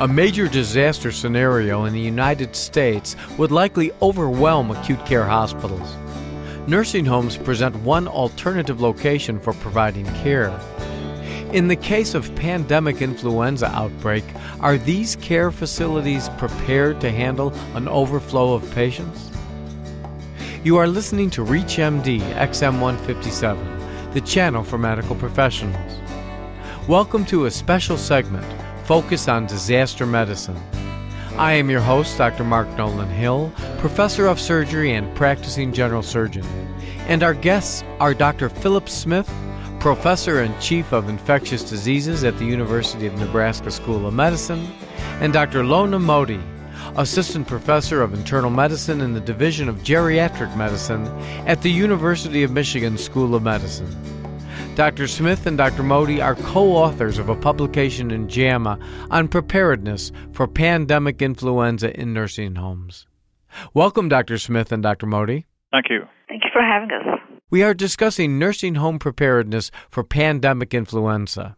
A major disaster scenario in the United States would likely overwhelm acute care hospitals. Nursing homes present one alternative location for providing care. In the case of pandemic influenza outbreak, are these care facilities prepared to handle an overflow of patients? You are listening to ReachMD XM157, the channel for medical professionals. Welcome to a special segment, Focus on Disaster Medicine. I am your host, Dr. Mark Nolan Hill, Professor of Surgery and Practicing General Surgeon. And our guests are Dr. Philip Smith, Professor and Chief of Infectious Diseases at the University of Nebraska School of Medicine, and Dr. Lona Modi, Assistant Professor of Internal Medicine in the Division of Geriatric Medicine at the University of Michigan School of Medicine. Dr. Smith and Dr. Modi are co-authors of a publication in JAMA on preparedness for pandemic influenza in nursing homes. Welcome, Dr. Smith and Dr. Modi. Thank you. Thank you for having us. We are discussing nursing home preparedness for pandemic influenza.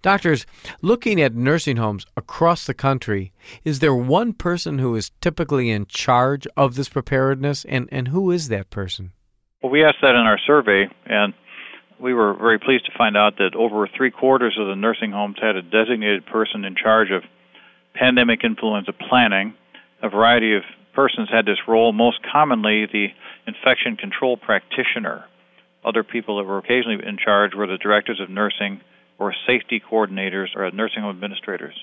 Doctors, looking at nursing homes across the country, is there one person who is typically in charge of this preparedness, and who is that person? Well, we asked that in our survey, and we were very pleased to find out that over three-quarters of the nursing homes had a designated person in charge of pandemic influenza planning. A variety of persons had this role, most commonly the infection control practitioner. Other people that were occasionally in charge were the directors of nursing or safety coordinators or nursing home administrators.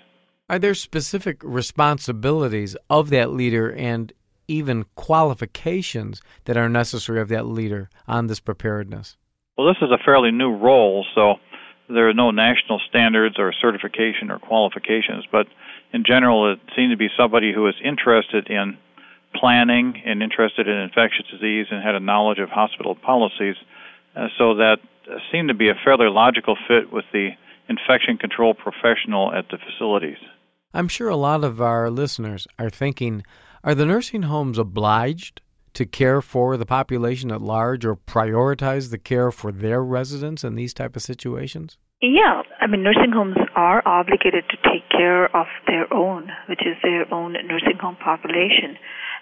Are there specific responsibilities of that leader and even qualifications that are necessary of that leader on this preparedness? Well, this is a fairly new role, so there are no national standards or certification or qualifications, but in general it seemed to be somebody who is interested in planning and interested in infectious disease and had a knowledge of hospital policies. So that seemed to be a fairly logical fit with the infection control professional at the facilities. I'm sure a lot of our listeners are thinking, are the nursing homes obliged to care for the population at large or prioritize the care for their residents in these type of situations? Yeah, I mean, nursing homes are obligated to take care of their own, which is their own nursing home population.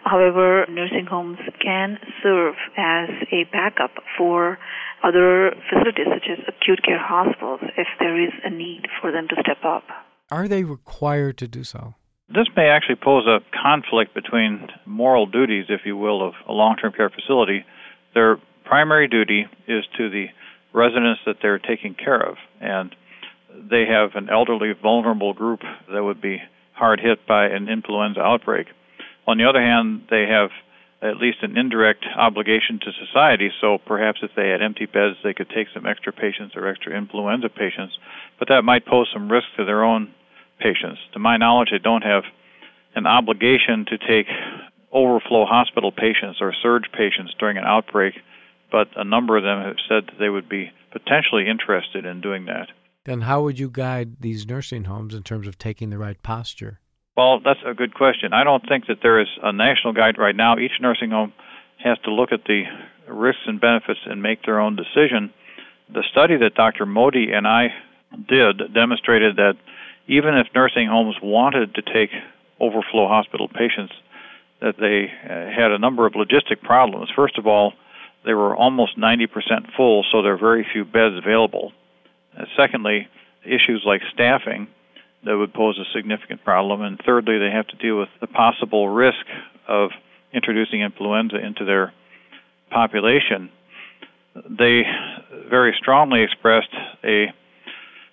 However, nursing homes can serve as a backup for other facilities, such as acute care hospitals, if there is a need for them to step up. Are they required to do so? This may actually pose a conflict between moral duties, if you will, of a long-term care facility. Their primary duty is to the residents that they're taking care of, and they have an elderly, vulnerable group that would be hard hit by an influenza outbreak. On the other hand, they have at least an indirect obligation to society, so perhaps if they had empty beds, they could take some extra patients or extra influenza patients, but that might pose some risk to their own patients. To my knowledge, they don't have an obligation to take overflow hospital patients or surge patients during an outbreak, but a number of them have said that they would be potentially interested in doing that. Then how would you guide these nursing homes in terms of taking the right posture? Well, that's a good question. I don't think that there is a national guide right now. Each nursing home has to look at the risks and benefits and make their own decision. The study that Dr. Modi and I did demonstrated that even if nursing homes wanted to take overflow hospital patients, that they had a number of logistic problems. First of all, they were almost 90% full, so there are very few beds available. Secondly, issues like staffing that would pose a significant problem. And thirdly, they have to deal with the possible risk of introducing influenza into their population. They very strongly expressed a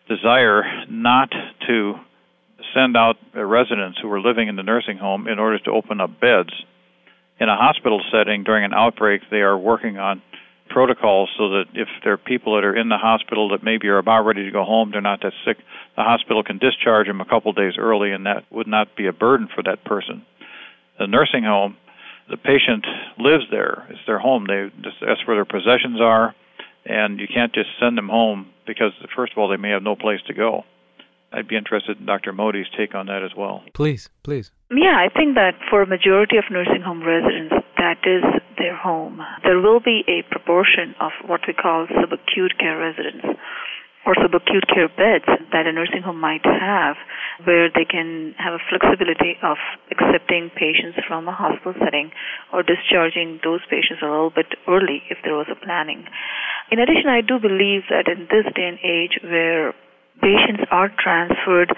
desire not to send out residents who were living in the nursing home in order to open up beds. In a hospital setting during an outbreak, they are working on protocols so that if there are people that are in the hospital that maybe are about ready to go home, they're not that sick, the hospital can discharge them a couple of days early, and that would not be a burden for that person. The nursing home, the patient lives there. It's their home. That's where their possessions are, and you can't just send them home because, first of all, they may have no place to go. I'd be interested in Dr. Modi's take on that as well. Please. Yeah, I think that for a majority of nursing home residents, that is their home. There will be a proportion of what we call subacute care residents. or subacute care beds that a nursing home might have, where they can have a flexibility of accepting patients from a hospital setting or discharging those patients a little bit early if there was a planning. In addition, I do believe that in this day and age where patients are transferred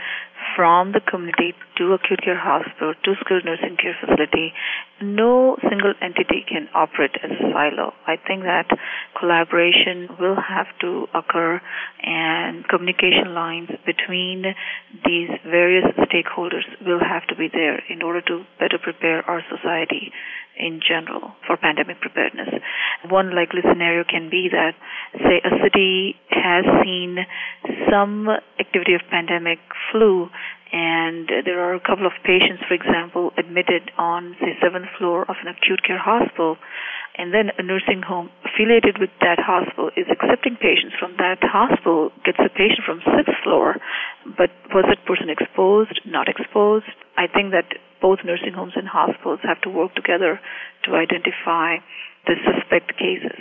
from the community to acute care hospital to skilled nursing care facility, no single entity can operate as a silo. I think that collaboration will have to occur and communication lines between these various stakeholders will have to be there in order to better prepare our society in general for pandemic preparedness. One likely scenario can be that, say, a city has seen some activity of pandemic flu, and there are a couple of patients, for example, admitted on, say, 7th floor of an acute care hospital, and then a nursing home affiliated with that hospital is accepting patients from that hospital, gets a patient from 6th floor, but was that person exposed, not exposed? I think that both nursing homes and hospitals have to work together to identify the suspect cases.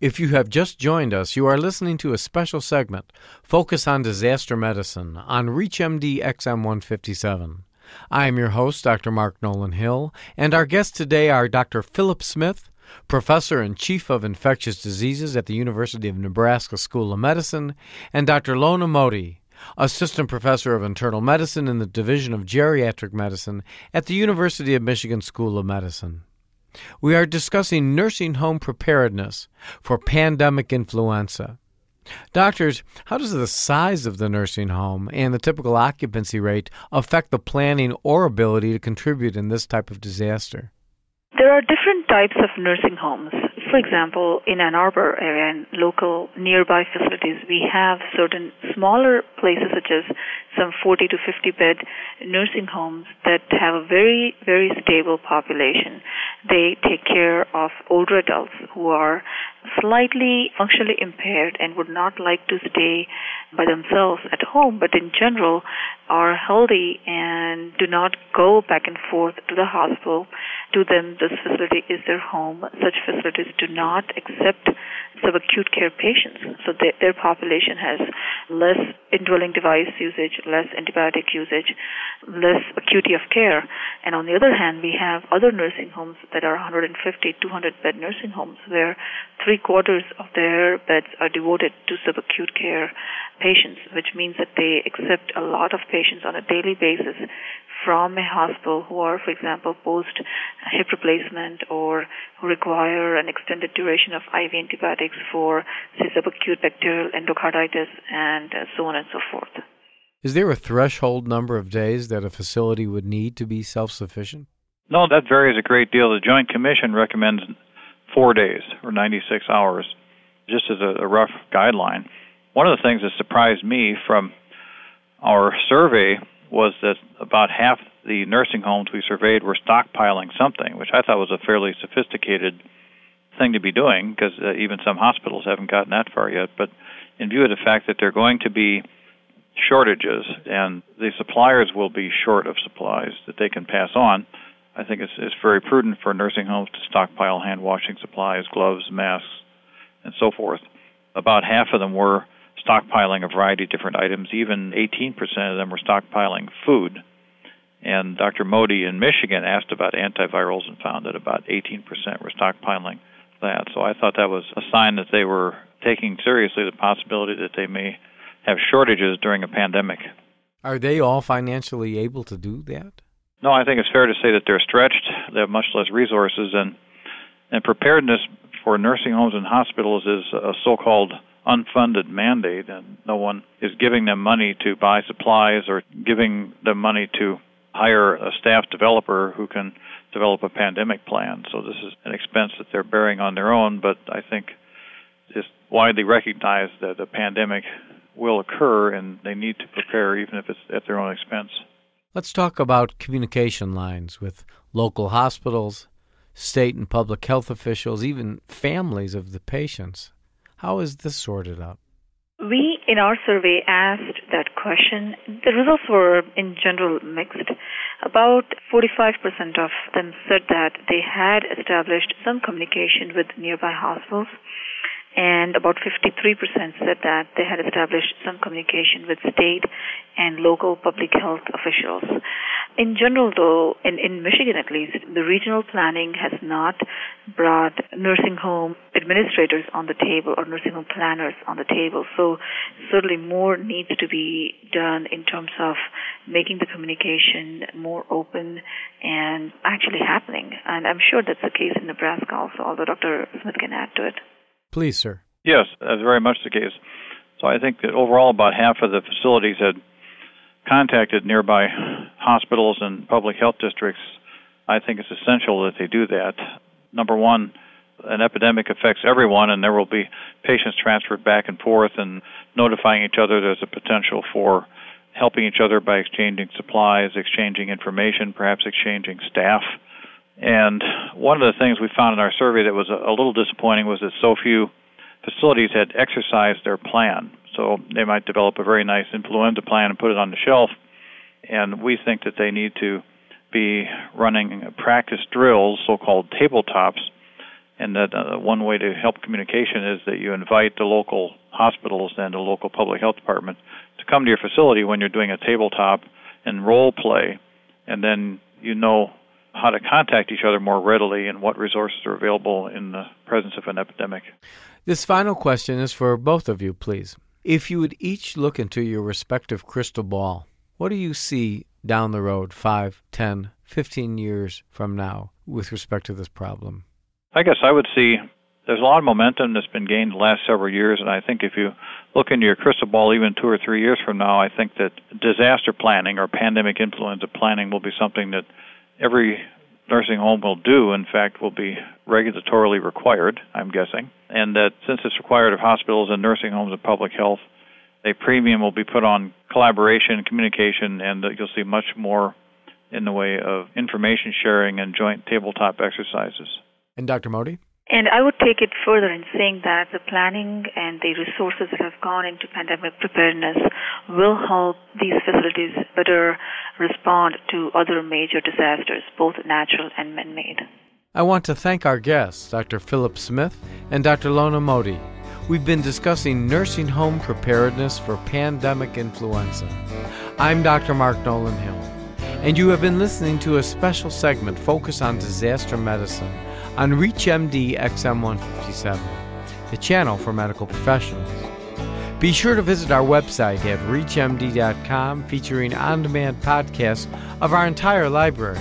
If you have just joined us, you are listening to a special segment, Focus on Disaster Medicine, on ReachMD XM 157. I am your host, Dr. Mark Nolan Hill, and our guests today are Dr. Philip Smith, Professor and Chief of Infectious Diseases at the University of Nebraska School of Medicine, and Dr. Lona Modi, Assistant Professor of Internal Medicine in the Division of Geriatric Medicine at the University of Michigan School of Medicine. We are discussing nursing home preparedness for pandemic influenza. Doctors, how does the size of the nursing home and the typical occupancy rate affect the planning or ability to contribute in this type of disaster? There are different types of nursing homes. For example, in Ann Arbor area and local nearby facilities, we have certain smaller places such as some 40 to 50 bed nursing homes that have a very, very stable population. They take care of older adults who are slightly functionally impaired and would not like to stay by themselves at home, but in general are healthy and do not go back and forth to the hospital. To them, this facility is their home. Such facilities do not accept subacute care patients, so their population has less indwelling device usage, less antibiotic usage, less acuity of care. And on the other hand, we have other nursing homes that are 150, 200-bed nursing homes where three-quarters of their beds are devoted to subacute care patients, which means that they accept a lot of patients on a daily basis from a hospital who are, for example, post-hip replacement or who require an extended duration of IV antibiotics for, say, subacute bacterial endocarditis and so on and so forth. Is there a threshold number of days that a facility would need to be self-sufficient? No, that varies a great deal. The Joint Commission recommends 4 days or 96 hours, just as a rough guideline. One of the things that surprised me from our survey was that about half the nursing homes we surveyed were stockpiling something, which I thought was a fairly sophisticated thing to be doing, because even some hospitals haven't gotten that far yet. But in view of the fact that there are going to be shortages and the suppliers will be short of supplies that they can pass on, I think it's very prudent for nursing homes to stockpile hand-washing supplies, gloves, masks, and so forth. About half of them were stockpiling a variety of different items. Even 18% of them were stockpiling food. And Dr. Modi in Michigan asked about antivirals and found that about 18% were stockpiling that. So I thought that was a sign that they were taking seriously the possibility that they may have shortages during a pandemic. Are they all financially able to do that? No, I think it's fair to say that they're stretched. They have much less resources. And preparedness for nursing homes and hospitals is a so-called unfunded mandate, and no one is giving them money to buy supplies or giving them money to hire a staff developer who can develop a pandemic plan. So this is an expense that they're bearing on their own, but I think it's widely recognized that a pandemic will occur and they need to prepare even if it's at their own expense. Let's talk about communication lines with local hospitals, state and public health officials, even families of the patients. How is this sorted out? We, in our survey, asked that question. The results were, in general, mixed. About 45% of them said that they had established some communication with nearby hospitals. and about 53% said that they had established some communication with state and local public health officials. In general, though, in Michigan at least, the regional planning has not brought nursing home administrators on the table or nursing home planners on the table. So certainly more needs to be done in terms of making the communication more open and actually happening. And I'm sure that's the case in Nebraska also, although Dr. Smith can add to it. Please, sir. Yes, that's very much the case. So I think that overall about half of the facilities had contacted nearby hospitals and public health districts. I think it's essential that they do that. Number one, an epidemic affects everyone, and there will be patients transferred back and forth, and notifying each other there's a potential for helping each other by exchanging supplies, exchanging information, perhaps exchanging staff. And one of the things we found in our survey that was a little disappointing was that so few facilities had exercised their plan. So they might develop a very nice influenza plan and put it on the shelf, and we think that they need to be running practice drills, so-called tabletops, and that one way to help communication is that you invite the local hospitals and the local public health department to come to your facility when you're doing a tabletop and role play, and then you know how to contact each other more readily and what resources are available in the presence of an epidemic. This final question is for both of you, please. If you would each look into your respective crystal ball, what do you see down the road 5, 10, 15 years from now with respect to this problem? I guess I would see there's a lot of momentum that's been gained the last several years, and I think if you look into your crystal ball even 2 or 3 years from now, I think that disaster planning or pandemic influenza planning will be something that every nursing home will do, in fact, will be regulatorily required, I'm guessing, and that since it's required of hospitals and nursing homes and public health, a premium will be put on collaboration, communication, and you'll see much more in the way of information sharing and joint tabletop exercises. And Dr. Modi? And I would take it further in saying that the planning and the resources that have gone into pandemic preparedness will help these facilities better respond to other major disasters, both natural and man-made. I want to thank our guests, Dr. Philip Smith and Dr. Lona Modi. We've been discussing nursing home preparedness for pandemic influenza. I'm Dr. Mark Nolan Hill, and you have been listening to a special segment focused on disaster medicine on ReachMD XM157, the channel for medical professionals. Be sure to visit our website at reachmd.com, featuring on-demand podcasts of our entire library.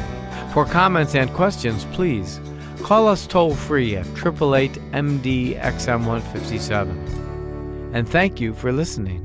For comments and questions, please call us toll-free at 888-MD-XM157. And thank you for listening.